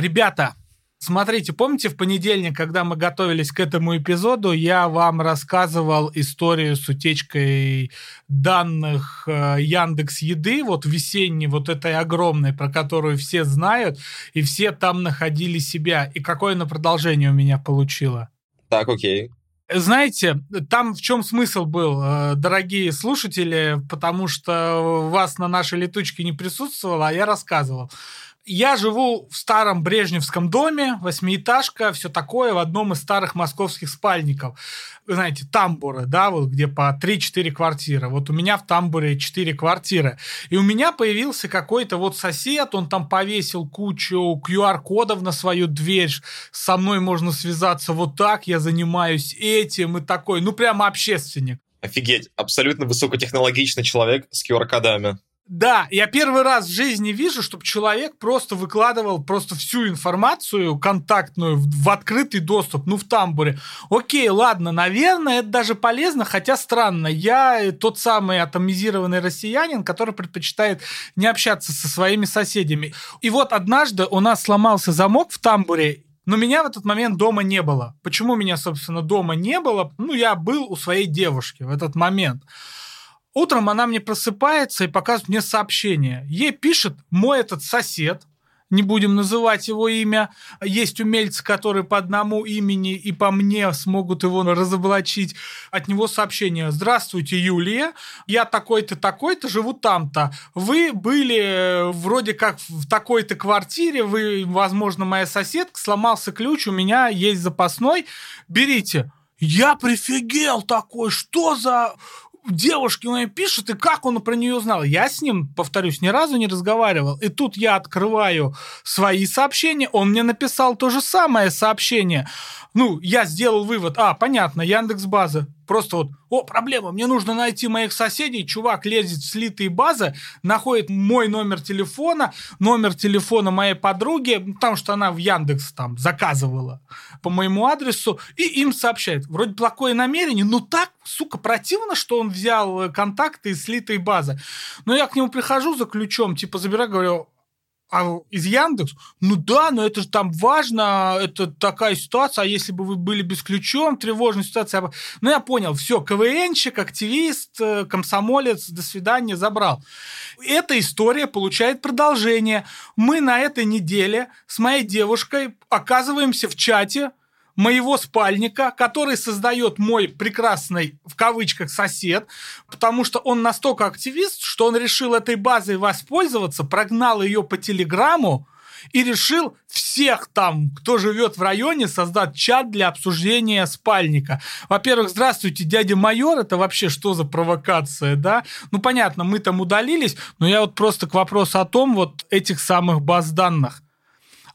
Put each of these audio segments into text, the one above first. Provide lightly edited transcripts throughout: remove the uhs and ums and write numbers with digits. Ребята, смотрите, помните, в понедельник, когда мы готовились к этому эпизоду, я вам рассказывал историю с утечкой данных Яндекс.Еды, вот весенней, вот этой огромной, про которую все знают, и все там находили себя. И какое на продолжение у меня получило? Так, окей. Знаете, там в чем смысл был, дорогие слушатели, потому что вас на нашей летучке не присутствовало, а я рассказывал. Я живу в старом брежневском доме, восьмиэтажка, все такое, в одном из старых московских спальников. Вы знаете, тамбуры, да, вот где по 3-4 квартиры. Вот у меня в тамбуре 4 квартиры. И у меня появился какой-то вот сосед, он там повесил кучу QR-кодов на свою дверь. Со мной можно связаться вот так, я занимаюсь этим и такой. Ну, прямо общественник. Офигеть, абсолютно высокотехнологичный человек с QR-кодами. Да, я первый раз в жизни вижу, чтобы человек просто выкладывал просто всю информацию контактную в открытый доступ, ну, в тамбуре. Окей, ладно, наверное, это даже полезно, хотя странно. Я тот самый атомизированный россиянин, который предпочитает не общаться со своими соседями. И вот однажды у нас сломался замок в тамбуре, но меня в этот момент дома не было. Почему меня, собственно, дома не было? Ну, я был у своей девушки в этот момент. Утром она мне просыпается и показывает мне сообщение. Ей пишет мой этот сосед, не будем называть его имя, есть умельцы, которые по одному имени и по мне смогут его разоблачить. От него сообщение: «Здравствуйте, Юлия, я такой-то, такой-то, живу там-то. Вы были вроде как в такой-то квартире, вы, возможно, моя соседка, сломался ключ, у меня есть запасной, берите». Я прифигел такой, что за... Девушке он пишет, и как он про нее знал? Я с ним, повторюсь, ни разу не разговаривал. И тут я открываю свои сообщения, он мне написал то же самое сообщение. Ну, я сделал вывод, понятно, Яндекс.База. Просто вот, проблема, мне нужно найти моих соседей, чувак лезет в слитые базы, находит мой номер телефона моей подруги, потому что она в Яндекс там заказывала по моему адресу, и им сообщает. Вроде плохое намерение, но так, сука, противно, что он взял контакты из слитой базы. Но я к нему прихожу за ключом, типа забираю, говорю... А из Яндекс? Ну да, но это же там важно, это такая ситуация, а если бы вы были без ключом, тревожная ситуация. Ну я понял, все, КВНщик, активист, комсомолец, до свидания, забрал. Эта история получает продолжение. Мы на этой неделе с моей девушкой оказываемся в чате моего спальника, который создает мой прекрасный, в кавычках, сосед, потому что он настолько активист, что он решил этой базой воспользоваться, прогнал ее по Телеграму и решил всех там, кто живет в районе, создать чат для обсуждения спальника. Во-первых, здравствуйте, дядя майор, это вообще что за провокация, да? Ну, понятно, мы там удалились, но я вот просто к вопросу о том, вот этих самых баз данных.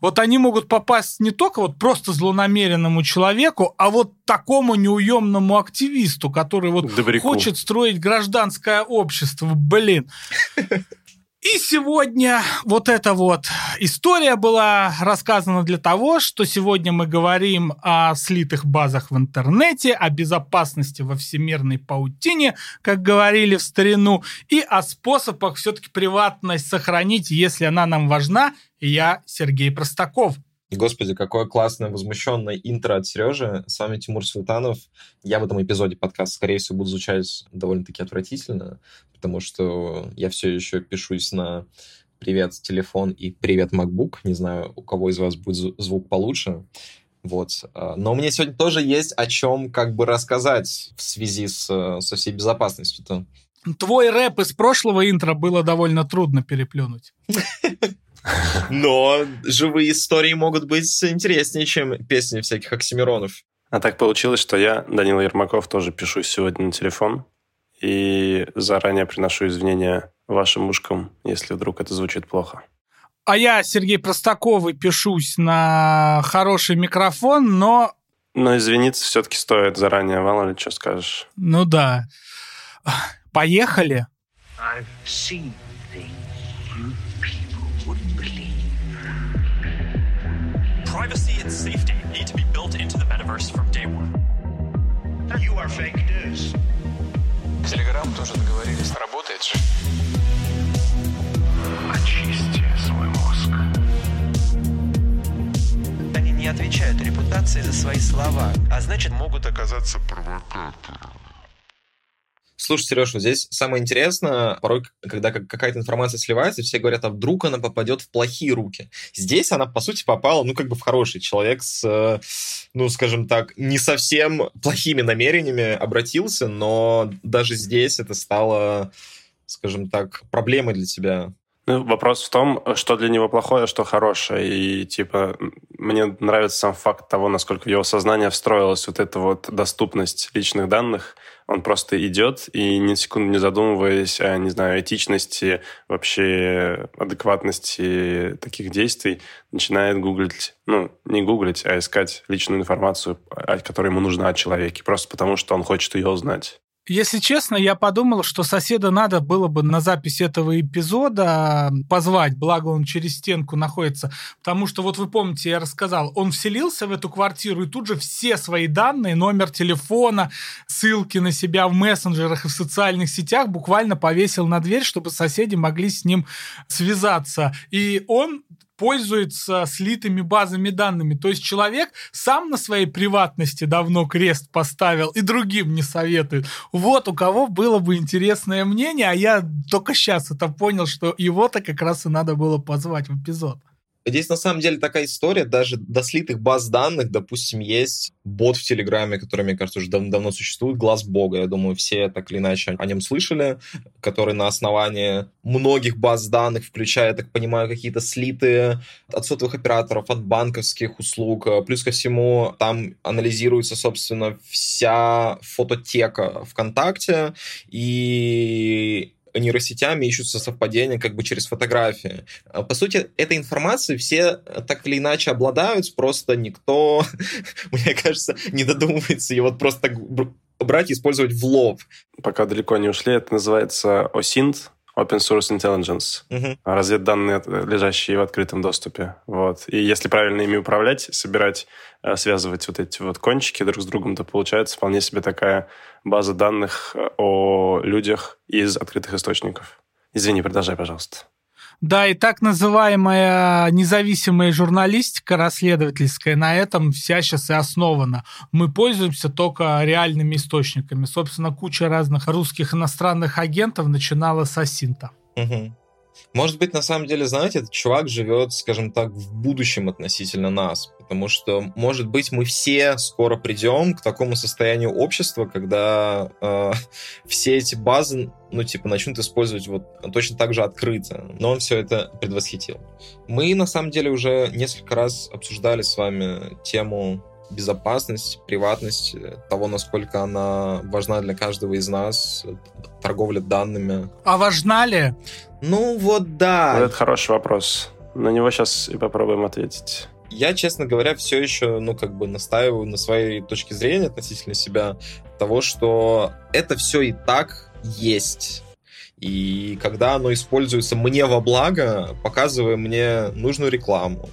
Вот они могут попасть не только вот просто злонамеренному человеку, а вот такому неуемному активисту, который вот Добряку. Хочет строить гражданское общество. Блин. И сегодня вот эта вот история была рассказана для того, что сегодня мы говорим о слитых базах в интернете, о безопасности во всемирной паутине, как говорили в старину, и о способах все-таки приватность сохранить, если она нам важна. Я Сергей Простаков. Господи, какое классное возмущенное интро от Сережи. С вами Тимур Султанов. Я в этом эпизоде подкаста, скорее всего, буду звучать довольно-таки отвратительно, потому что я все еще пишусь на «Привет, телефон» и «Привет, MacBook». Не знаю, у кого из вас будет звук получше. Вот. Но мне сегодня тоже есть о чем как бы рассказать в связи со всей безопасностью-то. Твой рэп из прошлого интро было довольно трудно переплюнуть. Но живые истории могут быть интереснее, чем песни всяких оксимиронов. А так получилось, что я, Данила Ермаков, тоже пишу сегодня на телефон. И заранее приношу извинения вашим ушкам, если вдруг это звучит плохо. А я, Сергей Простаков, пишусь на хороший микрофон, но извиниться все-таки стоит заранее, мало ли, что скажешь. Ну да. Поехали. Privacy and safety need to be built into the metaverse from day one. You are fake news. Telegram тоже договорились, работает же. Очисти свой мозг. не отвечают репутации за свои слова, а значит могут оказаться провокаторами. Слушай, Сереж, вот здесь самое интересное, порой, когда какая-то информация сливается, все говорят, а вдруг она попадет в плохие руки. Здесь она, по сути, попала, ну, как бы в хороший человек с, ну, скажем так, не совсем плохими намерениями обратился, но даже здесь это стало, скажем так, проблемой для тебя. Ну, вопрос в том, что для него плохое, а что хорошее. И, типа, мне нравится сам факт того, насколько в его сознание встроилась вот эта вот доступность личных данных. Он просто идет и ни секунды не задумываясь о, не знаю, этичности, вообще адекватности таких действий, начинает гуглить, ну, не гуглить, а искать личную информацию, которая ему нужна о человеке, просто потому что он хочет ее узнать. Если честно, я подумал, что соседа надо было бы на запись этого эпизода позвать, благо он через стенку находится, потому что, вот вы помните, я рассказал, он вселился в эту квартиру и тут же все свои данные, номер телефона, ссылки на себя в мессенджерах и в социальных сетях буквально повесил на дверь, чтобы соседи могли с ним связаться. И он пользуется слитыми базами данными. То есть человек сам на своей приватности давно крест поставил и другим не советует. Вот у кого было бы интересное мнение, а я только сейчас это понял, что его-то как раз и надо было позвать в эпизод. Здесь на самом деле такая история, даже до слитых баз данных, допустим, есть бот в Телеграме, который, мне кажется, уже давно существует, «Глаз Бога». Я думаю, все так или иначе о нем слышали, который на основании многих баз данных, включая, я так понимаю, какие-то слитые от сотовых операторов, от банковских услуг. Плюс ко всему там анализируется, собственно, вся фототека ВКонтакте, и нейросетями ищутся совпадения как бы через фотографии. По сути, этой информацией все так или иначе обладают, просто никто, мне кажется, не додумывается ее вот просто брать и использовать в лоб. Пока далеко не ушли, это называется OSINT, Open Source Intelligence, разведданные, лежащие в открытом доступе. Вот. И если правильно ими управлять, собирать, связывать вот эти вот кончики друг с другом, то получается вполне себе такая база данных о людях из открытых источников. Извини, продолжай, пожалуйста. Да, и так называемая независимая журналистика расследовательская на этом вся сейчас и основана. Мы пользуемся только реальными источниками. Собственно, куча разных русских иностранных агентов начинала с OSINT. Угу. Может быть, на самом деле, знаете, этот чувак живет, скажем так, в будущем относительно нас, потому что, может быть, мы все скоро придем к такому состоянию общества, когда все эти базы, ну, типа, начнут использовать вот точно так же открыто, но он все это предвосхитил. Мы, на самом деле, уже несколько раз обсуждали с вами тему безопасность, приватность, того, насколько она важна для каждого из нас, торговля данными. А важна ли? Ну вот да. Вот это хороший вопрос. На него сейчас и попробуем ответить. Я, честно говоря, все еще, ну, как бы настаиваю на своей точке зрения относительно себя, того, что это все и так есть. И когда оно используется мне во благо, показывая мне нужную рекламу,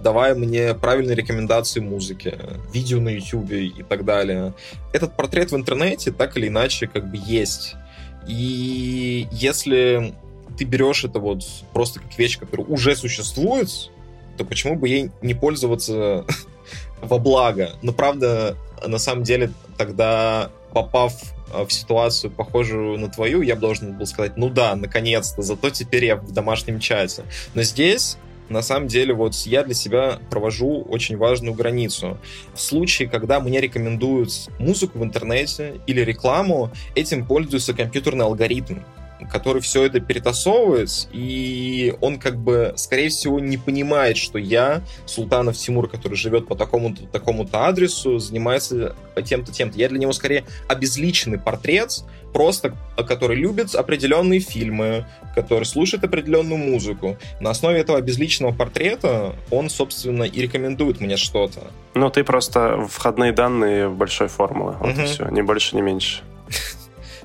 давая мне правильные рекомендации музыки, видео на YouTube и так далее. Этот портрет в интернете так или иначе как бы есть. И если ты берешь это вот просто как вещь, которая уже существует, то почему бы ей не пользоваться во благо? Но правда, на самом деле, тогда, попав в ситуацию, похожую на твою, я должен был сказать, ну да, наконец-то, зато теперь я в домашнем чате. Но здесь на самом деле, вот я для себя провожу очень важную границу. В случае, когда мне рекомендуют музыку в интернете или рекламу, этим пользуется компьютерный алгоритм, который все это перетасовывает, и он как бы, скорее всего, не понимает, что я, Султанов Тимур, который живет по такому-то, такому-то адресу, занимается тем-то, тем-то. Я для него скорее обезличенный портрет, просто который любит определенные фильмы, который слушает определенную музыку. На основе этого обезличенного портрета он, собственно, и рекомендует мне что-то. Ну, ты просто входные данные большой формулы. Вот и все. Ни больше, ни меньше.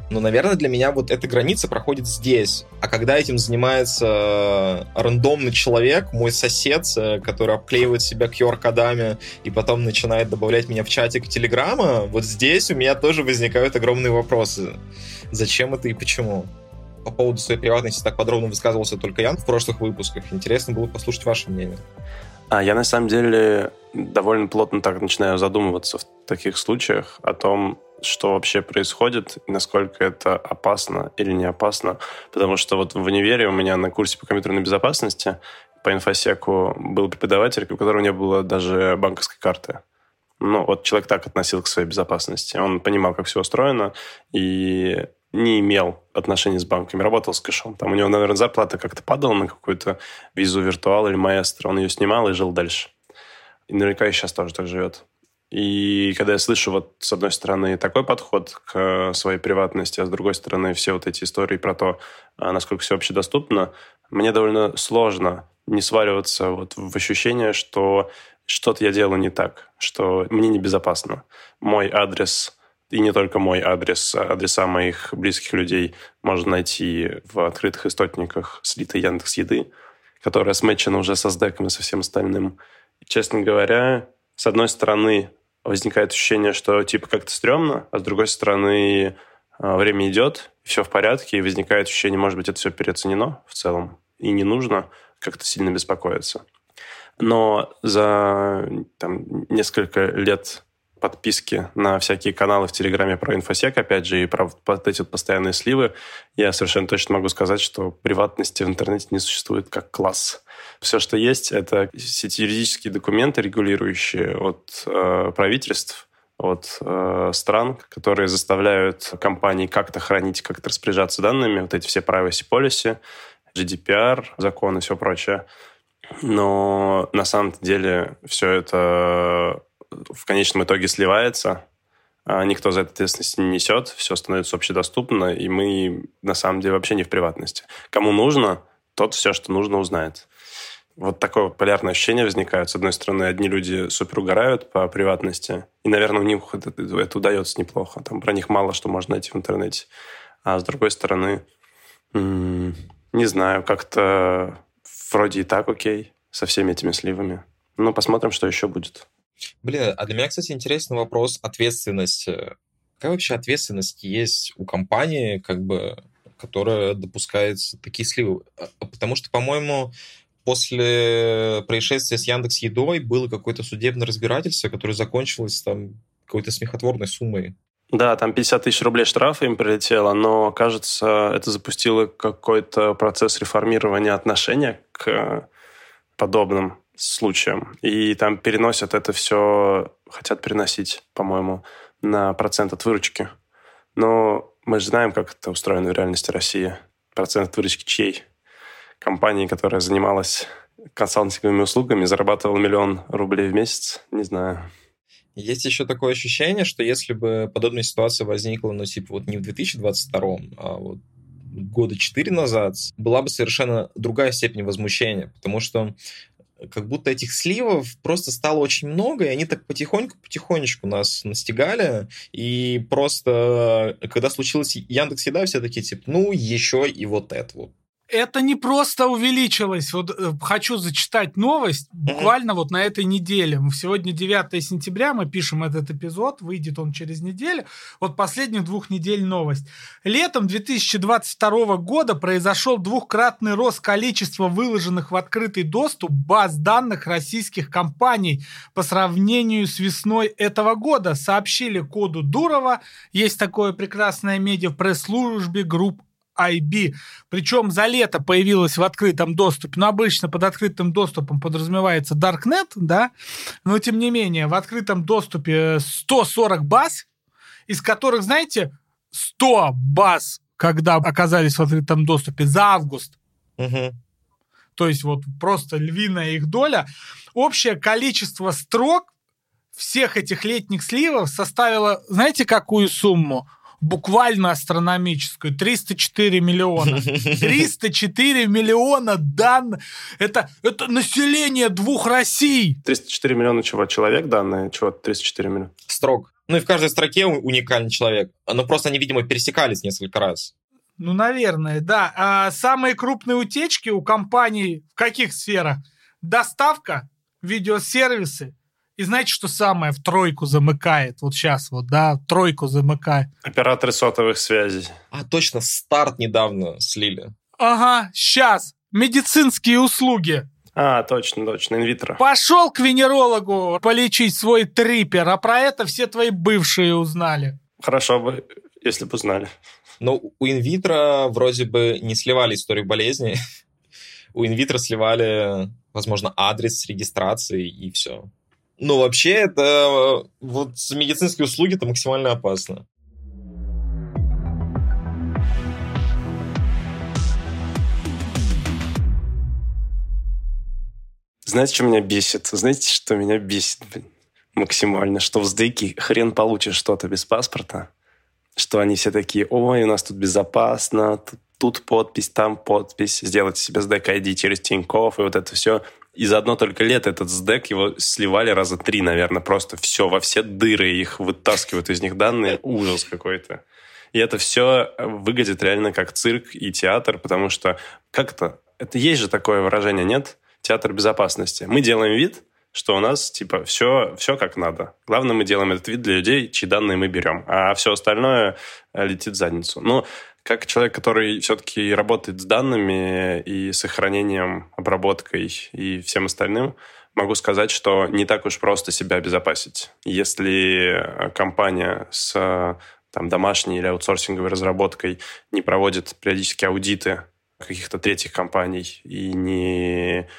Но, наверное, для меня вот эта граница проходит здесь. А когда этим занимается рандомный человек, мой сосед, который обклеивает себя QR-кодами и потом начинает добавлять меня в чатик Телеграма, вот здесь у меня тоже возникают огромные вопросы. Зачем это и почему? По поводу своей приватности так подробно высказывался только я в прошлых выпусках. Интересно было послушать ваше мнение. А я, на самом деле, довольно плотно так начинаю задумываться в таких случаях о том, что вообще происходит, насколько это опасно или не опасно. Потому что вот в универе у меня на курсе по компьютерной безопасности по инфосеку был преподаватель, у которого не было даже банковской карты. Ну, вот человек так относился к своей безопасности. Он понимал, как все устроено, и не имел отношений с банками. Работал с кэшом. Там у него, наверное, зарплата как-то падала на какую-то визу виртуал или маэстро. Он ее снимал и жил дальше. И наверняка и сейчас тоже так живет. И когда я слышу, вот, с одной стороны, такой подход к своей приватности, а с другой стороны, все вот эти истории про то, насколько все общедоступно, мне довольно сложно не сваливаться вот в ощущение, что что-то я делаю не так, что мне небезопасно. Мой адрес, и не только мой адрес, адреса моих близких людей можно найти в открытых источниках слитой Яндекс.Еды, которая смечена уже со СДЭКом и со всем остальным. Честно говоря, с одной стороны, возникает ощущение, что типа как-то стрёмно, а с другой стороны, время идет, все в порядке, и возникает ощущение, может быть, это все переоценено в целом, и не нужно как-то сильно беспокоиться. Но за там, несколько лет подписки на всякие каналы в Телеграме про инфосек, опять же, и про вот эти вот постоянные сливы, я совершенно точно могу сказать, что приватности в интернете не существует как класс. Все, что есть, это юридические документы, регулирующие от правительств, от стран, которые заставляют компании как-то хранить, как-то распоряжаться данными, вот эти все privacy policy, GDPR, законы и все прочее. Но на самом деле все это в конечном итоге сливается, никто за это ответственность не несет, все становится общедоступно, и мы на самом деле вообще не в приватности. Кому нужно, тот все, что нужно, узнает. Вот такое полярное ощущение возникает. С одной стороны, одни люди супер угорают по приватности, и, наверное, у них это удается неплохо. Там про них мало что можно найти в интернете. А с другой стороны, не знаю, как-то вроде и так окей со всеми этими сливами. Но посмотрим, что еще будет. Блин, а для меня, кстати, интересный вопрос ответственности. Какая вообще ответственность есть у компании, как бы, которая допускает такие сливы? Потому что, по-моему, после происшествия с Яндекс.Едой было какое-то судебное разбирательство, которое закончилось там какой-то смехотворной суммой. Да, там 50 тысяч рублей штрафа им прилетело, но, кажется, это запустило какой-то процесс реформирования отношения к подобным случаям. И там переносят это все, хотят переносить, по-моему, на процент от выручки. Но мы же знаем, как это устроено в реальности России. Процент от выручки чьей? Компании, которая занималась консалтинговыми услугами, зарабатывала 1 000 000 рублей в месяц? Не знаю. Есть еще такое ощущение, что если бы подобная ситуация возникла, ну, типа, вот не в 2022, а вот года 4 назад, была бы совершенно другая степень возмущения, потому что как будто этих сливов просто стало очень много, и они так потихоньку-потихонечку нас настигали, и просто, когда случилось Яндекс.Еда, все такие, типа, ну, еще и вот это вот. Это не просто увеличилось. Вот хочу зачитать новость буквально вот на этой неделе. Сегодня 9 сентября, мы пишем этот эпизод, выйдет он через неделю. Вот последних 2 недель новость. Летом 2022 года произошел 2-кратный рост количества выложенных в открытый доступ баз данных российских компаний по сравнению с весной этого года, сообщили коду Дурова. Есть такое прекрасное медиа в пресс-службе групп IB. Причем за лето появилось в открытом доступе. Но обычно под открытым доступом подразумевается Darknet, да? Но тем не менее, в открытом доступе 140 баз, из которых, знаете, 100 баз, когда оказались в открытом доступе за август. Угу. То есть вот просто львиная их доля. Общее количество строк всех этих летних сливов составило, знаете, какую сумму? Буквально астрономическую. 304 миллиона. 304 миллиона данных. Это население 2 Россий. 304 миллиона чего? Человек данные? Чего? 34 миллиона? Строк. Ну и в каждой строке уникальный человек. Но просто они, видимо, пересекались несколько раз. Ну, наверное, да. А самые крупные утечки у компаний в каких сферах? Доставка, видеосервисы. И знаете, что самое? В 3 замыкает. Вот сейчас вот, да, 3 замыкает. Операторы сотовых связей. А, точно, старт недавно слили. Ага, сейчас. Медицинские услуги. А, точно, Инвитро. Пошел к венерологу полечить свой трипер, а про это все твои бывшие узнали. Хорошо бы, если бы узнали. Но у Инвитро вроде бы не сливали историю болезни. У Инвитро сливали, возможно, адрес регистрации и все. Но вообще это вот медицинские услуги это максимально опасно. Знаете, что меня бесит? Блин, максимально? Что в СДЭКе хрен получишь что-то без паспорта, что они все такие, ой, у нас тут безопасно, тут подпись, там подпись, сделайте себе СДЭК ID через Тинькофф и вот это все. И за одно только лето этот СДЭК, его сливали раза 3, наверное, просто все, во все дыры их вытаскивают из них данные. Ужас какой-то. И это все выглядит реально как цирк и театр, потому что как-то... Это есть же такое выражение, нет? Театр безопасности. Мы делаем вид, что у нас, типа, все как надо. Главное, мы делаем этот вид для людей, чьи данные мы берем. А все остальное летит в задницу. Ну, как человек, который все-таки работает с данными и сохранением, обработкой и всем остальным, могу сказать, что не так уж просто себя обезопасить. Если компания с там, домашней или аутсорсинговой разработкой не проводит периодически аудиты каких-то третьих компаний и не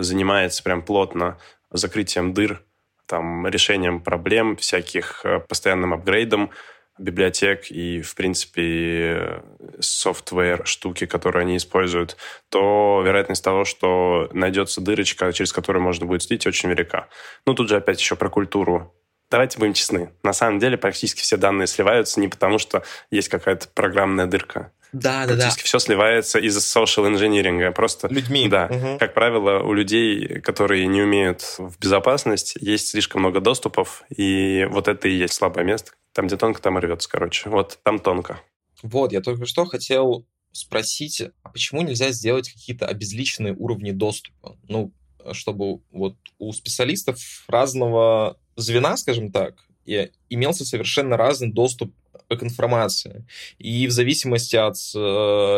занимается прям плотно закрытием дыр, там, решением проблем, всяких постоянным апгрейдом библиотек и, в принципе, софтвер, штуки, которые они используют, то вероятность того, что найдется дырочка, через которую можно будет следить, очень велика. Ну, тут же опять еще про культуру. Давайте будем честны. На самом деле практически все данные сливаются не потому, что есть какая-то программная дырка. Да, практически все сливается из-за social-инжиниринга. Просто людьми. Да. Угу. Как правило, у людей, которые не умеют в безопасность, есть слишком много доступов, и вот это и есть слабое место. Там, где тонко, там и рвется, короче. Вот там тонко. Вот, я только что хотел спросить, а почему нельзя сделать какие-то обезличенные уровни доступа? Ну, чтобы вот у специалистов разного звена, скажем так, имелся совершенно разный доступ к информации. И в зависимости от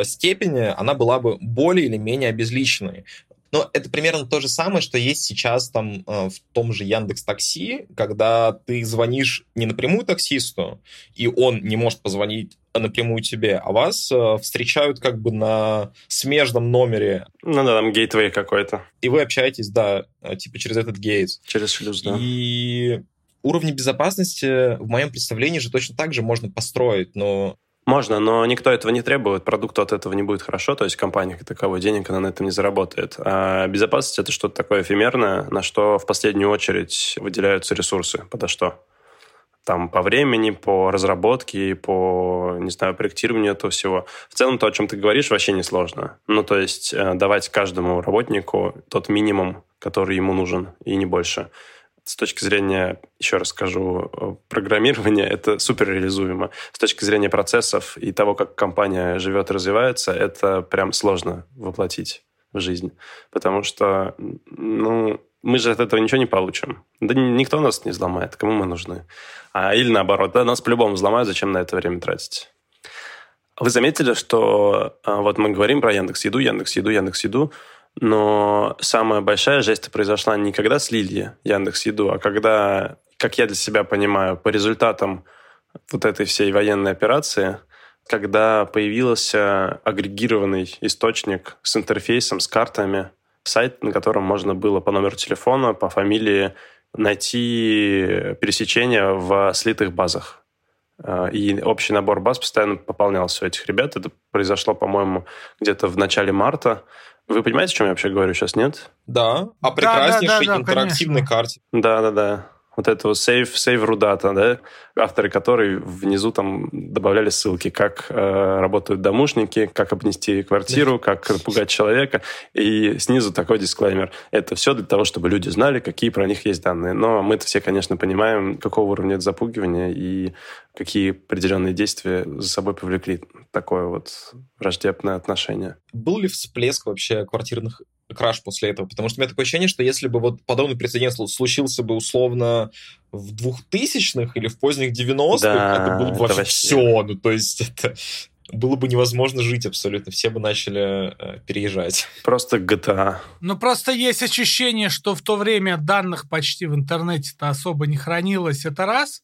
степени она была бы более или менее обезличенной. Но это примерно то же самое, что есть сейчас там в том же Яндекс.Такси, когда ты звонишь не напрямую таксисту, и он не может позвонить напрямую тебе, а вас встречают как бы на смежном номере. Ну да, там гейтвей какой-то. И вы общаетесь, да, типа через этот гейт. Через шлюз, да. И... Уровни безопасности в моем представлении же точно так же можно построить, но... Можно, но никто этого не требует, продукту от этого не будет хорошо, то есть компания как таковой денег, она на этом не заработает. А безопасность — это что-то такое эфемерное, на что в последнюю очередь выделяются ресурсы, подо что? Там по времени, по разработке, по, не знаю, проектированию этого всего. В целом то, о чем ты говоришь, вообще несложно. Ну, то есть давать каждому работнику тот минимум, который ему нужен, и не больше. С точки зрения, еще раз скажу, программирования, это суперреализуемо. С точки зрения процессов и того, как компания живет и развивается, это прям сложно воплотить в жизнь. Потому что, ну, мы же от этого ничего не получим. Да никто нас не взломает, кому мы нужны. Или наоборот, да, нас по-любому взломают, зачем на это время тратить? Вы заметили, что вот мы говорим про Яндекс.Еду, но самая большая жесть произошла не когда слили Яндекс.Еду, а когда, как я для себя понимаю, по результатам вот этой всей военной операции, когда появился агрегированный источник с интерфейсом, с картами, сайт, на котором можно было по номеру телефона, по фамилии найти пересечения в слитых базах. И общий набор баз постоянно пополнялся у этих ребят. Это произошло, по-моему, где-то в начале марта. Вы понимаете, о чем я вообще говорю сейчас, нет? Да, о прекраснейшей интерактивной карте. Да-да-да. Вот этого SaveRuData, да? Авторы которой внизу там добавляли ссылки, как работают домушники, как обнести квартиру, как пугать человека. И снизу такой дисклеймер. Это все для того, чтобы люди знали, какие про них есть данные. Но мы-то все, конечно, понимаем, какого уровня это запугивания и какие определенные действия за собой повлекли такое вот враждебное отношение. Был ли всплеск вообще квартирных краж после этого? Потому что у меня такое ощущение, что если бы вот подобный прецедент случился бы условно в 2000-х или в поздних 90-х, да, это было бы вообще все. Ну, то есть это... было бы невозможно жить абсолютно. Все бы начали переезжать. Просто GTA. Ну, просто есть ощущение, что в то время данных почти в интернете-то особо не хранилось. Это раз.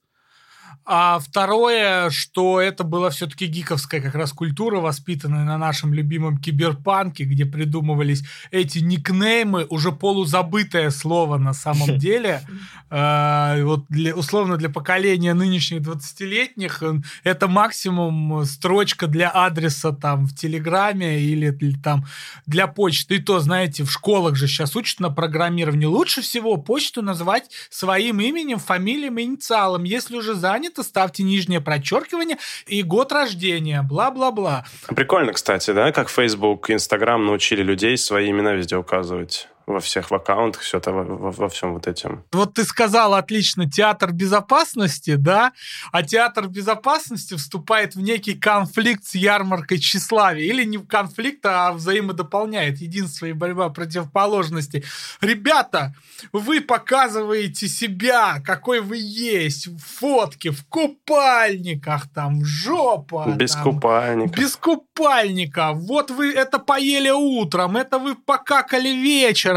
А второе, что это была все-таки гиковская как раз культура, воспитанная на нашем любимом киберпанке, где придумывались эти никнеймы, уже полузабытое слово на самом деле. Вот условно для поколения нынешних 20-летних это максимум строчка для адреса там в Телеграме или там для почты. И то, знаете, в школах же сейчас учат на программировании. Лучше всего почту назвать своим именем, фамилией, инициалом. Если уже занят, ставьте нижнее подчеркивание и год рождения, бла-бла-бла. Прикольно, кстати, да, как Facebook, Instagram научили людей свои имена везде указывать. Во всех в аккаунтах, все это, во всем вот этим. Вот ты сказал, отлично, театр безопасности, да? А театр безопасности вступает в некий конфликт с ярмаркой тщеславия. Или не конфликт, а взаимодополняет. Единство и борьба противоположностей. Ребята, вы показываете себя, какой вы есть, в фотке, в купальниках, там, жопа. Без там, купальника. Без купальника. Вот вы это поели утром, это вы покакали вечером.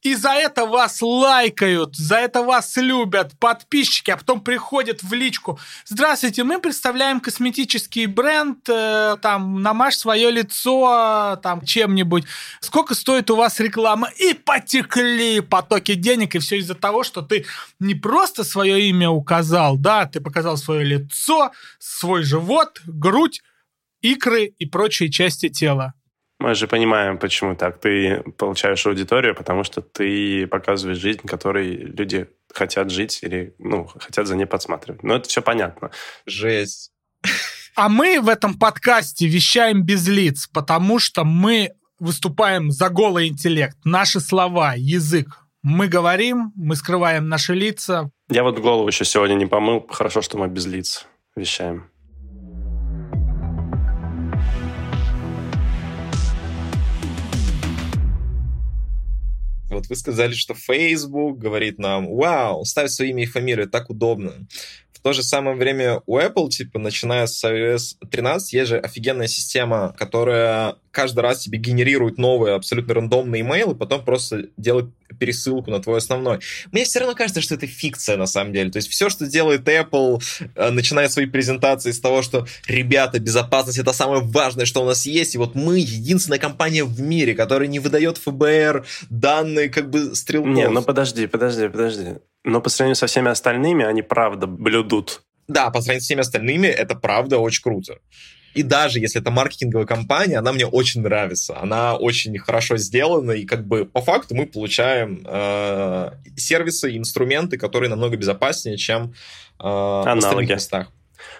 И за это вас лайкают, за это вас любят подписчики, а потом приходят в личку. Здравствуйте, мы представляем косметический бренд, там, намажь свое лицо там, чем-нибудь. Сколько стоит у вас реклама? И потекли потоки денег, и все из-за того, что ты не просто свое имя указал, да, ты показал свое лицо, свой живот, грудь, икры и прочие части тела. Мы же понимаем, почему так. Ты получаешь аудиторию, потому что ты показываешь жизнь, которой люди хотят жить или хотят за ней подсматривать. Но это все понятно. Жесть. А мы в этом подкасте вещаем без лиц, потому что мы выступаем за голый интеллект. Наши слова, язык. Мы говорим, мы скрываем наши лица. Я вот голову еще сегодня не помыл. Хорошо, что мы без лиц вещаем. Вот вы сказали, что Facebook говорит нам: «Вау, ставь свое имя и фамилию, так удобно». В то же самое время у Apple, начиная с iOS 13, есть же офигенная система, которая каждый раз тебе генерирует новые абсолютно рандомные имейлы, потом просто делает пересылку на твой основной. Мне все равно кажется, что это фикция на самом деле. То есть все, что делает Apple, начиная свои презентации с того, что ребята, безопасность — это самое важное, что у нас есть, и вот мы единственная компания в мире, которая не выдает ФБР данные как бы стрелков. Не, ну подожди. Но по сравнению со всеми остальными они правда блюдут. Да, по сравнению со всеми остальными это правда очень круто. И даже если это маркетинговая компания, она мне очень нравится. Она очень хорошо сделана, и как бы по факту мы получаем сервисы и инструменты, которые намного безопаснее, чем в остальных местах.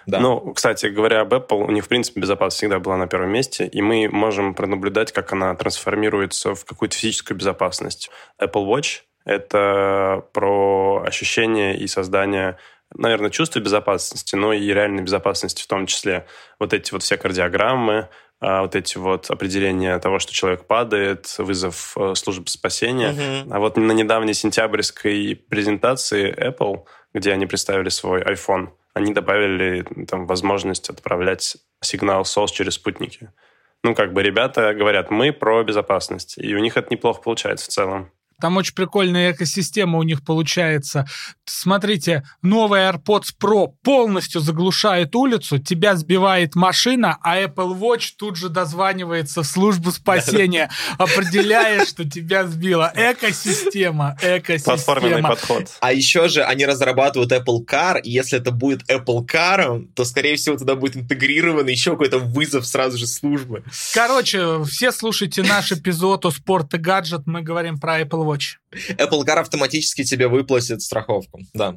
Да. Ну, кстати, говоря об Apple, у них, в принципе, безопасность всегда была на первом месте, и мы можем пронаблюдать, как она трансформируется в какую-то физическую безопасность. Apple Watch — это про ощущение и создание, наверное, чувство безопасности, но и реальной безопасности в том числе. Вот эти вот все кардиограммы, вот эти вот определения того, что человек падает, вызов службы спасения. Mm-hmm. А вот на недавней сентябрьской презентации Apple, где они представили свой iPhone, они добавили там возможность отправлять сигнал SOS через спутники. Ну, как бы ребята говорят, мы про безопасность. И у них это неплохо получается в целом. Там очень прикольная экосистема у них получается. Смотрите, новый AirPods Pro полностью заглушает улицу, тебя сбивает машина, а Apple Watch тут же дозванивается в службу спасения, определяя, что тебя сбила. Экосистема. Платформенный подход. А еще же они разрабатывают Apple Car, и если это будет Apple Car, то, скорее всего, туда будет интегрирован еще какой-то вызов сразу же службы. Короче, все слушайте наш эпизод о спорт и гаджет, мы говорим про Apple Watch. Apple Car автоматически тебе выплатит страховку, да.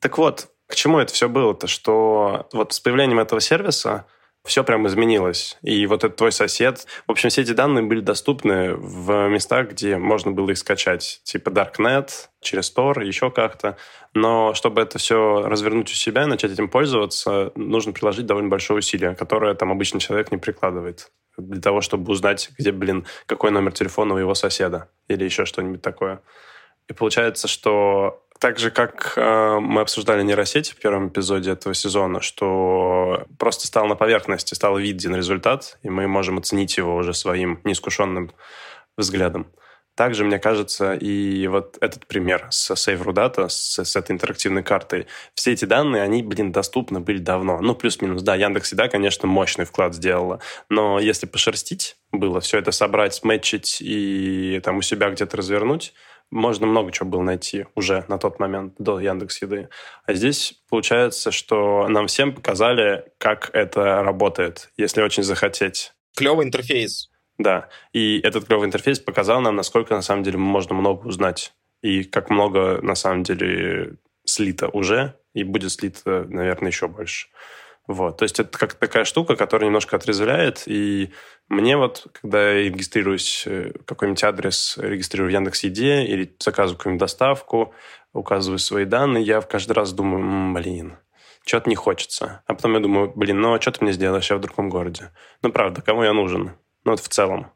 Так вот, к чему это все было-то? Что вот с появлением этого сервиса все прям изменилось. И вот этот твой сосед... В общем, все эти данные были доступны в местах, где можно было их скачать. Типа Darknet, через Tor, еще как-то. Но чтобы это все развернуть у себя и начать этим пользоваться, нужно приложить довольно большое усилие, которое там обычный человек не прикладывает. Для того, чтобы узнать, где, какой номер телефона у его соседа или еще что-нибудь такое. И получается, что Так же, как мы обсуждали нейросети в первом эпизоде этого сезона, что просто стал на поверхности, стал виден результат, и мы можем оценить его уже своим неискушенным взглядом. Также, мне кажется, и вот этот пример с SaveRuData, с этой интерактивной картой, все эти данные, они, доступны были давно. Ну, плюс-минус, да, Яндекс.Еда, конечно, мощный вклад сделала, но если пошерстить было, все это собрать, мэтчить и там у себя где-то развернуть, можно много чего было найти уже на тот момент до Яндекс.Еды. А здесь получается, что нам всем показали, как это работает, если очень захотеть. Клевый интерфейс. Да, и этот клевый интерфейс показал нам, насколько на самом деле можно много узнать и как много на самом деле слито уже и будет слито, наверное, еще больше. Вот. То есть это как такая штука, которая немножко отрезвляет, и мне вот, когда я регистрируюсь, какой-нибудь адрес регистрирую в Яндекс.Еде или заказываю какую-нибудь доставку, указываю свои данные, я каждый раз думаю, что-то не хочется. А потом я думаю, что ты мне сделаешь, я в другом городе. Правда, кому я нужен? Это в целом.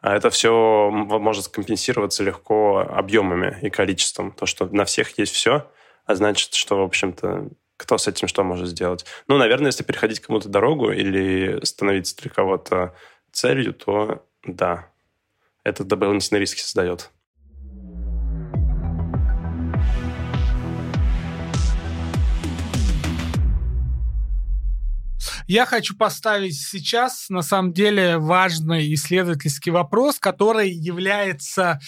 А это все может компенсироваться легко объемами и количеством. То, что на всех есть все, а значит, что, в общем-то, кто с этим что может сделать? Наверное, если переходить кому-то дорогу или становиться для кого-то целью, то да, это дополнительные риски создает. Я хочу поставить сейчас, на самом деле, важный исследовательский вопрос, который является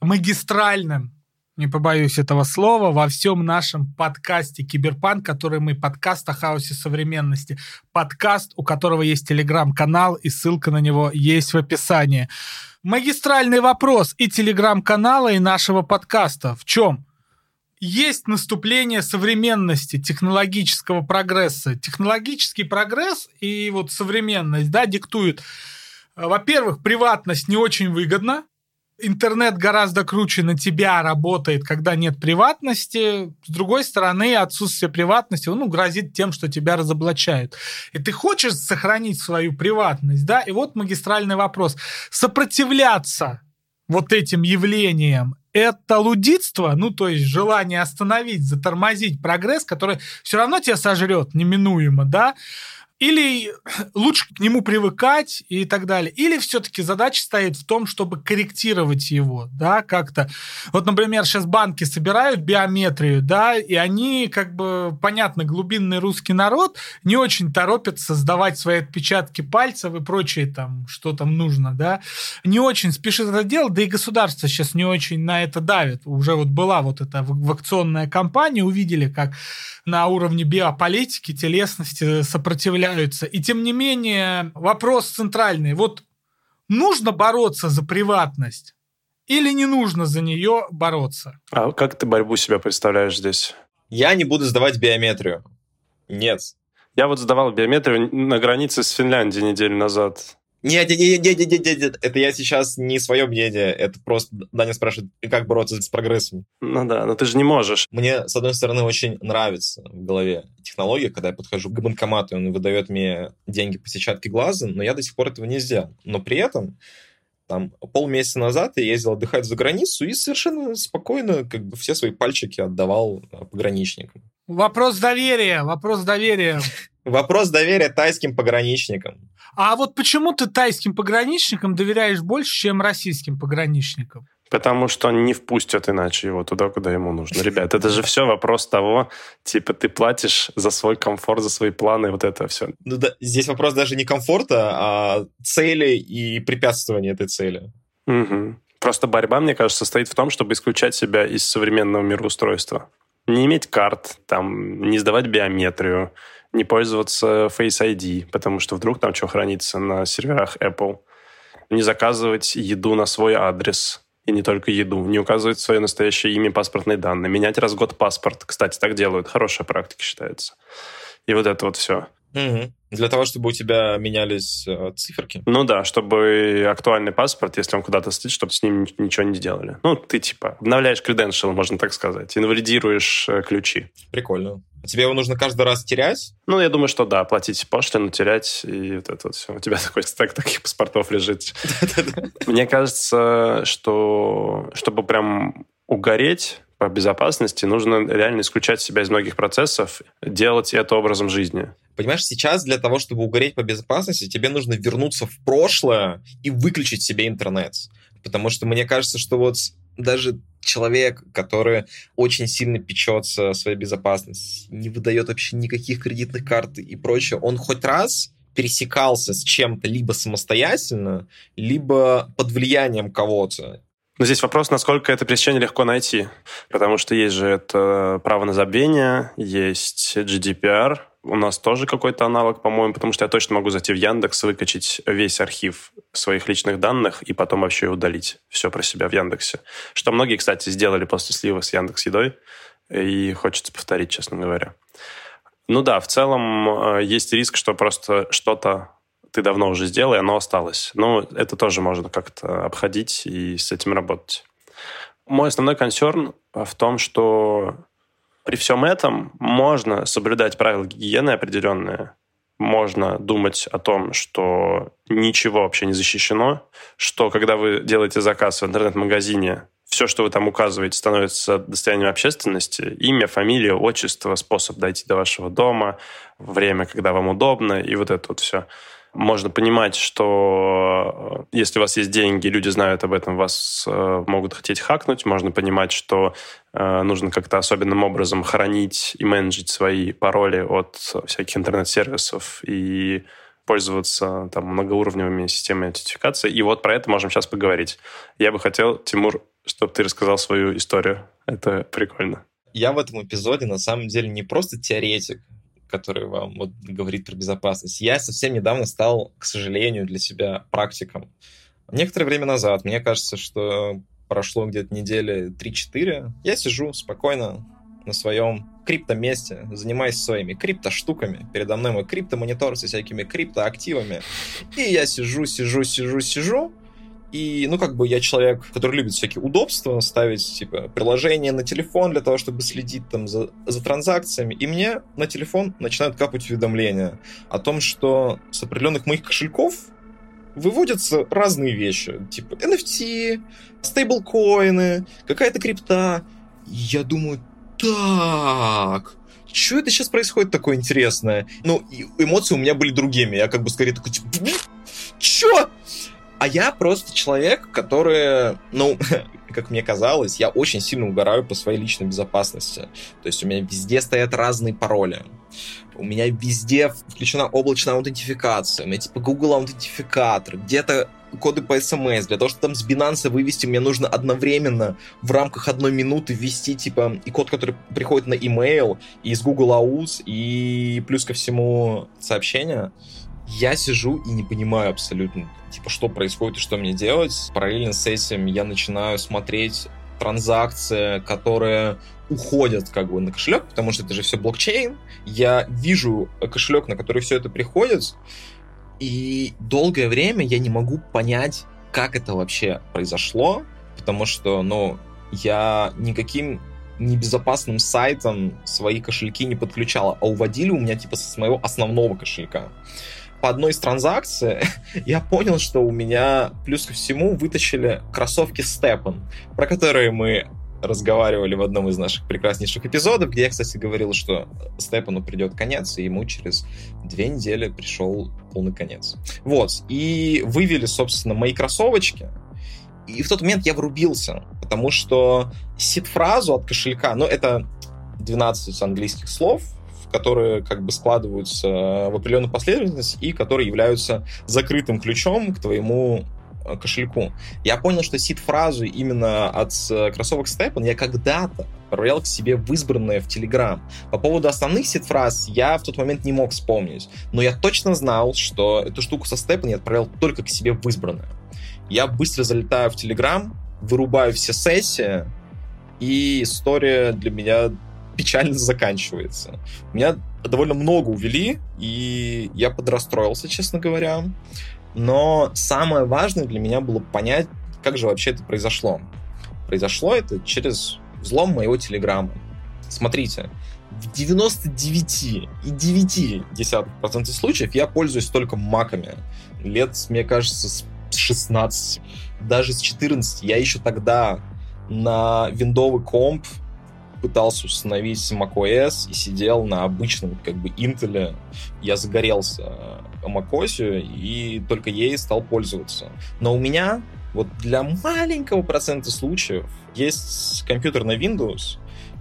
магистральным, не побоюсь этого слова, во всем нашем подкасте «Киберпанк», который мы подкаст о хаосе современности. Подкаст, у которого есть телеграм-канал, и ссылка на него есть в описании. Магистральный вопрос и телеграм-канала, и нашего подкаста. В чем? Есть наступление современности, технологического прогресса. Технологический прогресс и вот современность, да, диктует. Во-первых, приватность не очень выгодна. Интернет гораздо круче на тебя работает, когда нет приватности. С другой стороны, отсутствие приватности, грозит тем, что тебя разоблачают. И ты хочешь сохранить свою приватность, да? И вот магистральный вопрос. Сопротивляться вот этим явлениям — это лудитство, то есть желание остановить, затормозить прогресс, который все равно тебя сожрет неминуемо, да? Или лучше к нему привыкать и так далее. Или все-таки задача стоит в том, чтобы корректировать его, да, как-то. Вот, например, сейчас банки собирают биометрию, да, и они, понятно, глубинный русский народ не очень торопится сдавать свои отпечатки пальцев и прочее там, что там нужно, да. Не очень спешит это делать, да и государство сейчас не очень на это давит. Уже была эта вакцинная кампания, увидели, как на уровне биополитики, телесности сопротивляется. И тем не менее, вопрос центральный. Нужно бороться за приватность или не нужно за нее бороться? А как ты борьбу себя представляешь здесь? Я не буду сдавать биометрию. Нет. Я сдавал биометрию на границе с Финляндией неделю назад. Нет, это я сейчас не свое мнение, это просто Даня спрашивает, как бороться с прогрессом. Но ты же не можешь. Мне, с одной стороны, очень нравится в голове технология, когда я подхожу к банкомату, и он выдает мне деньги по сетчатке глаза, но я до сих пор этого не сделал. Но при этом, полмесяца назад я ездил отдыхать за границу и совершенно спокойно все свои пальчики отдавал пограничникам. Вопрос доверия. Вопрос доверия тайским пограничникам. А почему ты тайским пограничникам доверяешь больше, чем российским пограничникам? Потому что не впустят иначе его туда, куда ему нужно. Ребят, это же все вопрос того, ты платишь за свой комфорт, за свои планы, это все. Здесь вопрос даже не комфорта, а цели и препятствования этой цели. Угу. Просто борьба, мне кажется, состоит в том, чтобы исключать себя из современного мироустройства. Не иметь карт, не сдавать биометрию, не пользоваться Face ID, потому что вдруг там что хранится на серверах Apple. Не заказывать еду на свой адрес, и не только еду. Не указывать свое настоящее имя, паспортные данные. Менять раз в год паспорт. Кстати, так делают. Хорошая практика считается. И это все. Угу. Для того, чтобы у тебя менялись циферки? Чтобы актуальный паспорт, если он куда-то слит, чтобы с ним ничего не сделали. Ты обновляешь креденшал, можно так сказать, инвалидируешь ключи. Прикольно. А тебе его нужно каждый раз терять? Я думаю, что да, платить пошлину, терять, и все. У тебя такой стек таких паспортов лежит. Мне кажется, что чтобы прям угореть, по безопасности, нужно реально исключать себя из многих процессов, делать это образом жизни. Понимаешь, сейчас для того, чтобы угореть по безопасности, тебе нужно вернуться в прошлое и выключить себе интернет. Потому что мне кажется, что вот даже человек, который очень сильно печется о своей безопасности, не выдает вообще никаких кредитных карт и прочее, он хоть раз пересекался с чем-то либо самостоятельно, либо под влиянием кого-то. Но здесь вопрос, насколько это пересечение легко найти. Потому что есть же это право на забвение, есть GDPR. У нас тоже какой-то аналог, по-моему, потому что я точно могу зайти в Яндекс, выкачать весь архив своих личных данных и потом вообще удалить все про себя в Яндексе. Что многие, кстати, сделали после слива с Яндекс.Едой. И хочется повторить, честно говоря. Ну да, в целом есть риск, что просто что-то ты давно уже сделал, и оно осталось. Но это тоже можно как-то обходить и с этим работать. Мой основной консерн в том, что при всем этом можно соблюдать правила гигиены определенные, можно думать о том, что ничего вообще не защищено, что когда вы делаете заказ в интернет-магазине, все, что вы там указываете, становится достоянием общественности. Имя, фамилия, отчество, способ дойти до вашего дома, время, когда вам удобно, и вот это вот все. Можно понимать, что если у вас есть деньги, люди знают об этом, вас могут хотеть хакнуть. Можно понимать, что нужно как-то особенным образом хранить и менеджить свои пароли от всяких интернет-сервисов и пользоваться там многоуровневыми системами аутентификации. И вот про это можем сейчас поговорить. Я бы хотел, Тимур, чтобы ты рассказал свою историю. Это прикольно. Я в этом эпизоде на самом деле не просто теоретик, который вам вот говорит про безопасность. Я совсем недавно стал, к сожалению, для себя практиком. Некоторое время назад, мне кажется, что прошло где-то недели 3-4, я сижу спокойно на своем криптоместе, занимаюсь своими криптоштуками. Передо мной мой криптомонитор со всякими криптоактивами. И я сижу, и, я человек, который любит всякие удобства, ставить, приложение на телефон для того, чтобы следить там за транзакциями. И мне на телефон начинают капать уведомления о том, что с определенных моих кошельков выводятся разные вещи. NFT, стейблкоины, какая-то крипта. Я думаю, так, что это сейчас происходит такое интересное? Эмоции у меня были другими. Я скорее такой, чё? А я просто человек, который, как мне казалось, я очень сильно угораю по своей личной безопасности. То есть у меня везде стоят разные пароли. У меня везде включена облачная аутентификация. У меня Google Аутентификатор. Где-то коды по СМС. Для того, чтобы там с Binance вывести, мне нужно одновременно в рамках 1 минуты ввести и код, который приходит на имейл, и из Google Аут, и плюс ко всему сообщения. Я сижу и не понимаю абсолютно, что происходит и что мне делать. Параллельно с этим я начинаю смотреть транзакции, которые уходят на кошелек, потому что это же все блокчейн. Я вижу кошелек, на который все это приходит, и долгое время я не могу понять, как это вообще произошло, потому что, я никаким небезопасным сайтом свои кошельки не подключал, а уводили у меня с моего основного кошелька. По одной из транзакций я понял, что у меня, плюс ко всему, вытащили кроссовки Step'n, про которые мы разговаривали в одном из наших прекраснейших эпизодов, где я, кстати, говорил, что Step'ну придет конец, и ему через 2 недели пришел полный конец. Вот, и вывели, собственно, мои кроссовочки, и в тот момент я врубился, потому что сид-фразу от кошелька, это 12 английских слов, которые складываются в определенную последовательность и которые являются закрытым ключом к твоему кошельку. Я понял, что сид-фразу именно от кроссовок Step'n я когда-то отправлял к себе в избранное в Telegram. По поводу основных сид-фраз я в тот момент не мог вспомнить, но я точно знал, что эту штуку со Step'n я отправлял только к себе в избранное. Я быстро залетаю в Telegram, вырубаю все сессии, и история для меня печально заканчивается. У меня довольно много увели, и я подрастроился, честно говоря. Но самое важное для меня было понять, как же вообще это произошло. Произошло это через взлом моего Телеграма. Смотрите, в 99,9% случаев я пользуюсь только маками. Лет, мне кажется, с 16, даже с 14. Я еще тогда на виндовый комп пытался установить macOS и сидел на обычном как бы Intel. Я загорелся macOS, и только ей стал пользоваться. Но у меня вот для маленького процента случаев есть компьютер на Windows,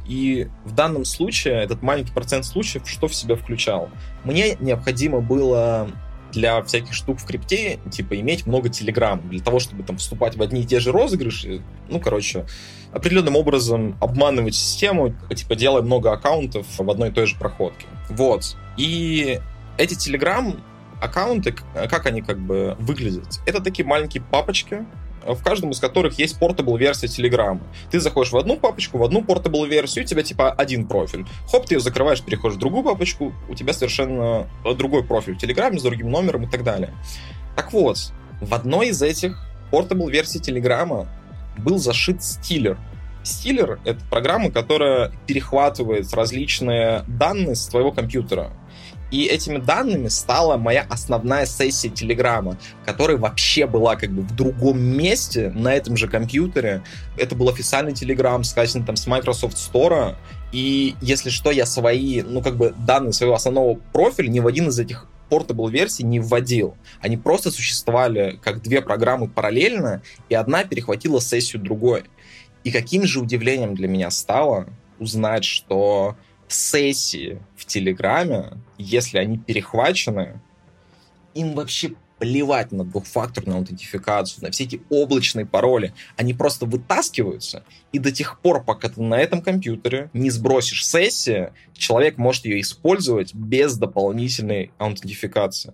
и в данном случае этот маленький процент случаев что в себя включал? Мне необходимо было для всяких штук в крипте, типа, иметь много телеграмм, для того, чтобы там вступать в одни и те же розыгрыши, ну, короче, определенным образом обманывать систему, типа, делая много аккаунтов в одной и той же проходке. Вот. И эти телеграмм-аккаунты, как они как бы выглядят? Это такие маленькие папочки, в каждом из которых есть портабл-версия Телеграма. Ты заходишь в одну папочку, в одну портабл-версию, у тебя типа один профиль. Хоп, ты ее закрываешь, переходишь в другую папочку, у тебя совершенно другой профиль в Телеграме с другим номером и так далее. Так вот, в одной из этих портабл-версий Телеграма был зашит стилер. Стилер — это программа, которая перехватывает различные данные с твоего компьютера. И этими данными стала моя основная сессия Телеграма, которая вообще была как бы в другом месте, на этом же компьютере. Это был официальный Телеграм, скачанный там с Microsoft Store. И, если что, я свои, ну как бы данные своего основного профиля ни в один из этих портабл-версий не вводил. Они просто существовали как две программы параллельно, и одна перехватила сессию другой. И каким же удивлением для меня стало узнать, что сессии в Телеграме, если они перехвачены, им вообще плевать на двухфакторную аутентификацию, на все эти облачные пароли. Они просто вытаскиваются, и до тех пор, пока ты на этом компьютере не сбросишь сессию, человек может ее использовать без дополнительной аутентификации.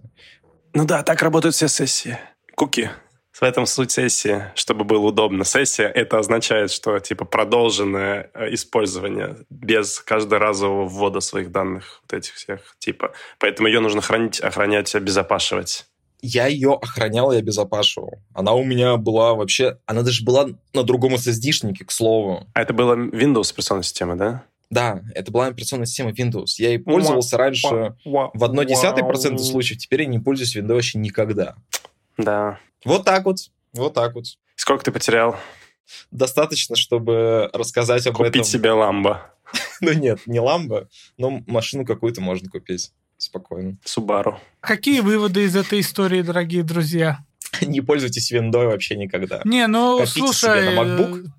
Ну да, так работают все сессии. Куки. В этом суть сессии, чтобы было удобно. Сессия — это означает, что типа продолженное использование без каждоразового ввода своих данных, вот этих всех типа. Поэтому ее нужно хранить, охранять, обезопашивать. Я ее охранял и обезопашивал. Она у меня была вообще... Она даже была на другом SSD-шнике, к слову. А это была Windows операционная система, да? Да, это была операционная система Windows. Я ей пользовался раньше в 0,1% случаев, теперь я не пользуюсь Windows вообще никогда. Да. Вот так вот, вот так вот. Сколько ты потерял? Достаточно, чтобы рассказать об этом. Купить себе Ламбо. Ну нет, не Ламбо, но машину какую-то можно купить спокойно. Субару. Какие выводы из этой истории, дорогие друзья? Не пользуйтесь виндой вообще никогда. Не, ну слушай,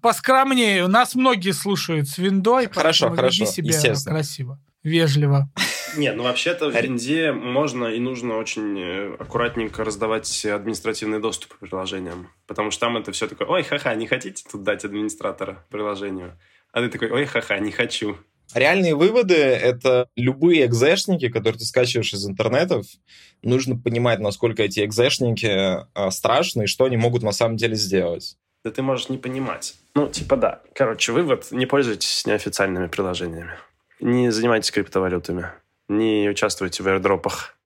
поскромнее, у нас многие слушают с виндой. Хорошо, хорошо, естественно. Красиво, вежливо. Нет, ну вообще-то в винде можно и нужно очень аккуратненько раздавать административный доступ к приложениям, потому что там это все такое, ой, ха-ха, не хотите тут дать администратора приложению? А ты такой, ой, ха-ха, не хочу. Реальные выводы — это любые экзешники, которые ты скачиваешь из интернетов. Нужно понимать, насколько эти экзешники страшны и что они могут на самом деле сделать. Да ты можешь не понимать. Ну, типа да. Короче, вывод — не пользуйтесь неофициальными приложениями. Не занимайтесь криптовалютами. Не участвуйте в аирдропах.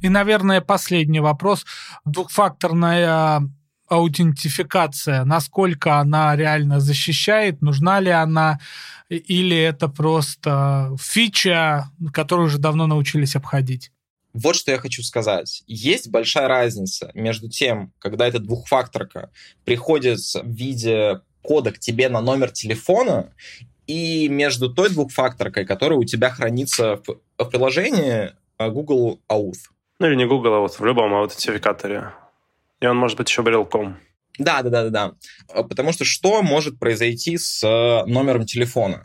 И, наверное, последний вопрос. Двухфакторная аутентификация. Насколько она реально защищает? Нужна ли она? Или это просто фича, которую уже давно научились обходить? Вот что я хочу сказать. Есть большая разница между тем, когда эта двухфакторка приходит в виде кода к тебе на номер телефона, и между той двухфакторкой, которая у тебя хранится в приложении Google Auth. Ну или не Google Auth, в любом аутентификаторе. И он может быть еще брелком. Да. Потому что что может произойти с номером телефона?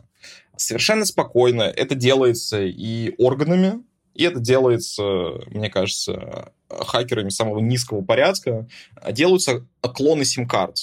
Совершенно спокойно это делается и органами, и это делается, мне кажется, хакерами самого низкого порядка. Делаются клоны сим-карт.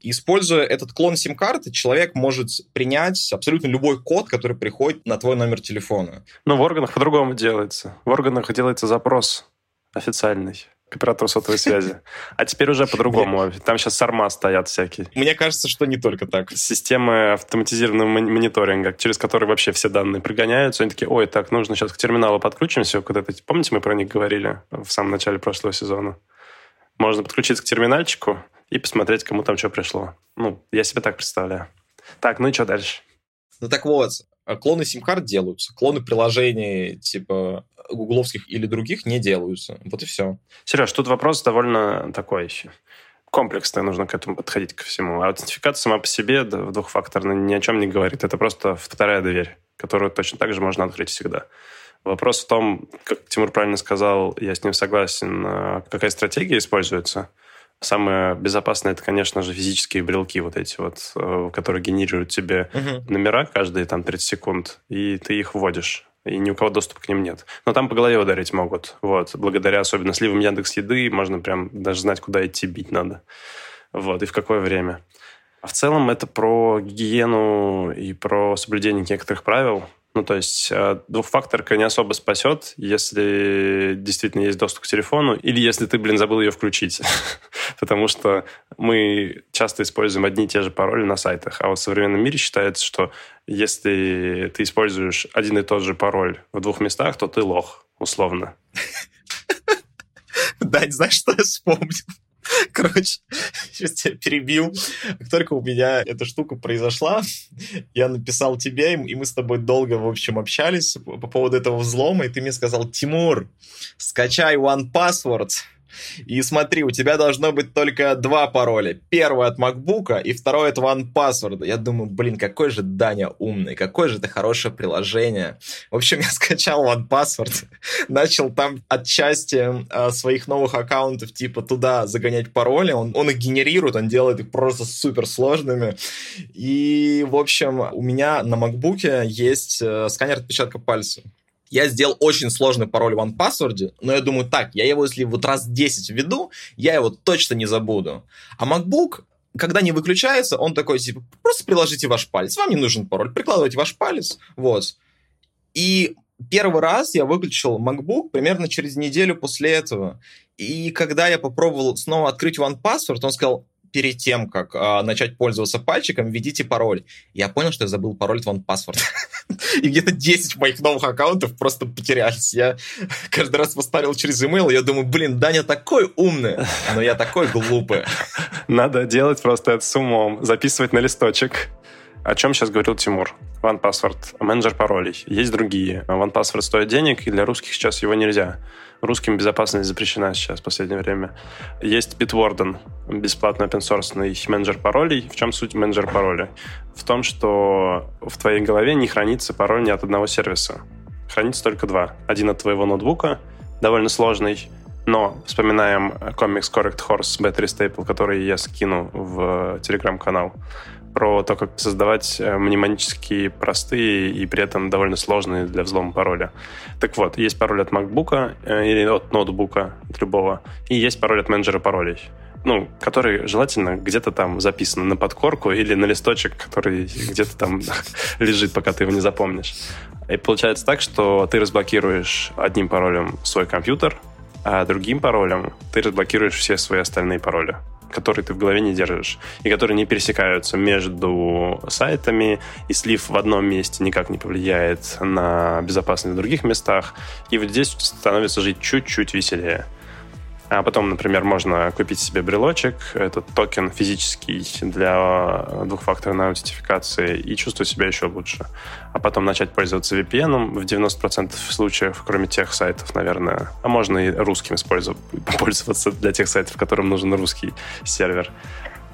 И, используя этот клон сим-карты, человек может принять абсолютно любой код, который приходит на твой номер телефона. Но в органах по-другому делается. В органах делается запрос официальный к оператору сотовой связи. А теперь уже по-другому. Там сейчас сарма стоят всякие. Мне кажется, что не только так. Системы автоматизированного мониторинга, через которые вообще все данные пригоняются. Они такие, ой, так, нужно сейчас к терминалу подключимся. Куда-то, помните, мы про них говорили в самом начале прошлого сезона? Можно подключиться к терминальчику и посмотреть, кому там что пришло. Ну, я себе так представляю. Так, ну и что дальше? Ну так вот, клоны сим-карт делаются, клоны приложений типа гугловских или других не делаются. Вот и все. Сереж, тут вопрос довольно такой еще. Комплексно нужно к этому подходить, ко всему. Аутентификация сама по себе двухфакторная ни о чем не говорит. Это просто вторая дверь, которую точно так же можно открыть всегда. Вопрос в том, как Тимур правильно сказал, я с ним согласен, какая стратегия используется. Самое безопасное, это, конечно же, физические брелки вот эти вот, которые генерируют тебе номера каждые там 30 секунд, и ты их вводишь. И ни у кого доступа к ним нет. Но там по голове ударить могут. Вот. Благодаря особенно сливам Яндекс.Еды можно прям даже знать, куда идти бить надо. Вот. И в какое время. А в целом это про гигиену и про соблюдение некоторых правил. Ну, то есть двухфакторка не особо спасет, если действительно есть доступ к телефону, или если ты, забыл ее включить. Потому что мы часто используем одни и те же пароли на сайтах. А вот в современном мире считается, что если ты используешь один и тот же пароль в двух местах, то ты лох, условно. Дань, знаешь, что я вспомнил? Короче, сейчас тебя перебил. Как только у меня эта штука произошла, я написал тебе, и мы с тобой долго, в общем, общались по поводу этого взлома, и ты мне сказал: Тимур, скачай 1Password, и смотри, у тебя должно быть только два пароля. Первый от MacBook'а, и второй от 1Password. Я думаю, какой же Даня умный, какое же это хорошее приложение. В общем, я скачал 1Password, начал там отчасти своих новых аккаунтов типа туда загонять пароли. Он их генерирует, он делает их просто суперсложными. И, в общем, у меня на MacBook'е есть сканер отпечатка пальца. Я сделал очень сложный пароль в 1Password, но я думаю, так, я его, если вот раз 10 введу, я его точно не забуду. А MacBook, когда не выключается, он такой, типа, просто приложите ваш палец, вам не нужен пароль, прикладывайте ваш палец, вот. И первый раз я выключил MacBook примерно через неделю после этого. И когда я попробовал снова открыть 1Password, он сказал: перед тем, как начать пользоваться пальчиком, введите пароль. Я понял, что я забыл пароль от 1Password. И где-то 10 моих новых аккаунтов просто потерялись. Я каждый раз восставил через e-mail, и я думаю, Даня такой умный, но я такой глупый. Надо делать просто это с умом, записывать на листочек. О чем сейчас говорил Тимур? 1Password, менеджер паролей. Есть другие. 1Password стоит денег, и для русских сейчас его нельзя. Русским безопасность запрещена сейчас в последнее время. Есть Bitwarden, бесплатный опенсорсный менеджер паролей. В чем суть менеджер пароля? В том, что в твоей голове не хранится пароль ни от одного сервиса. Хранится только два. Один от твоего ноутбука, довольно сложный, но вспоминаем комикс Correct Horse Battery Staple, который я скину в телеграм-канал, про то, как создавать мнемонические простые и при этом довольно сложные для взлома пароля. Так вот, есть пароль от MacBook'а или от ноутбука, от любого, и есть пароль от менеджера паролей, ну, который желательно где-то там записан на подкорку или на листочек, который где-то там лежит, пока ты его не запомнишь. И получается так, что ты разблокируешь одним паролем свой компьютер, а другим паролем ты разблокируешь все свои остальные пароли, которые ты в голове не держишь, и которые не пересекаются между сайтами, и слив в одном месте никак не повлияет на безопасность в других местах, и вот здесь становится жить чуть-чуть веселее. А потом, например, можно купить себе брелочек, этот токен физический для двухфакторной аутентификации, и чувствовать себя еще лучше. А потом начать пользоваться VPN-ом в 90% случаев, кроме тех сайтов, наверное. А можно и русским пользоваться для тех сайтов, которым нужен русский сервер.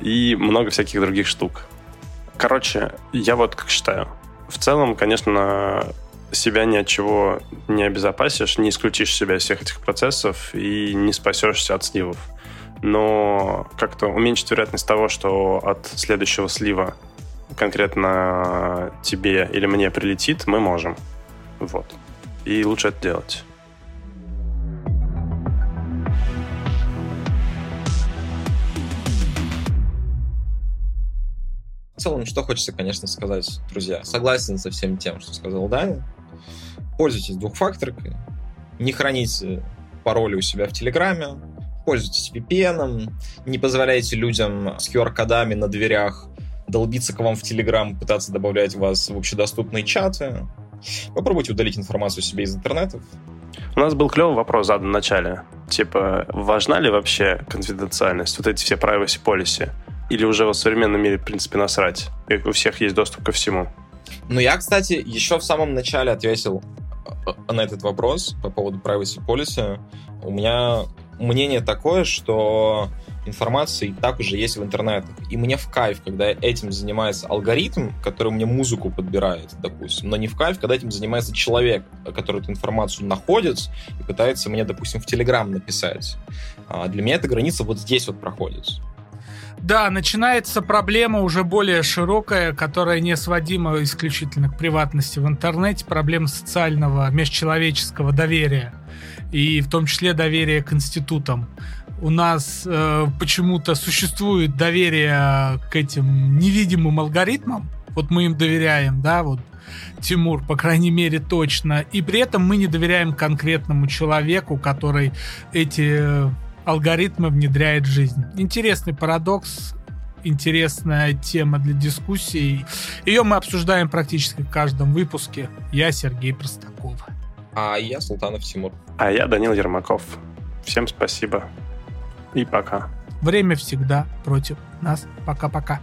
И много всяких других штук. Короче, я вот как считаю. В целом, конечно, себя ни от чего не обезопасишь, не исключишь себя из всех этих процессов и не спасешься от сливов. Но как-то уменьшить вероятность того, что от следующего слива конкретно тебе или мне прилетит, мы можем. Вот. И лучше это делать. В целом, что хочется, конечно, сказать, друзья. Согласен со всем тем, что сказал Даня. Пользуйтесь двухфакторкой. Не храните пароли у себя в Телеграме. Пользуйтесь VPN-ом. Не позволяйте людям с QR-кодами на дверях долбиться к вам в Телеграм, пытаться добавлять вас в общедоступные чаты. Попробуйте удалить информацию себе из интернетов. У нас был клевый вопрос задан в начале. Типа, важна ли вообще конфиденциальность? Вот эти все privacy policy. Или уже в современном мире, в принципе, насрать? И у всех есть доступ ко всему. Ну, я, кстати, еще в самом начале ответил, на этот вопрос по поводу privacy policy у меня мнение такое, что информация и так уже есть в интернетах. И мне в кайф, когда этим занимается алгоритм, который мне музыку подбирает, допустим, но не в кайф, когда этим занимается человек, который эту информацию находит и пытается мне, допустим, в Telegram написать. Для меня эта граница вот здесь вот проходит. Да, начинается проблема уже более широкая, которая не сводима исключительно к приватности в интернете, проблема социального, межчеловеческого доверия, и в том числе доверия к институтам. У нас почему-то существует доверие к этим невидимым алгоритмам, вот мы им доверяем, да, вот Тимур, по крайней мере, точно, и при этом мы не доверяем конкретному человеку, который эти алгоритмы внедряет в жизнь. Интересный парадокс, интересная тема для дискуссий. Ее мы обсуждаем практически в каждом выпуске. Я Сергей Простаков. А я Султанов Тимур. А я Данила Ермаков. Всем спасибо и пока. Время всегда против нас. Пока-пока.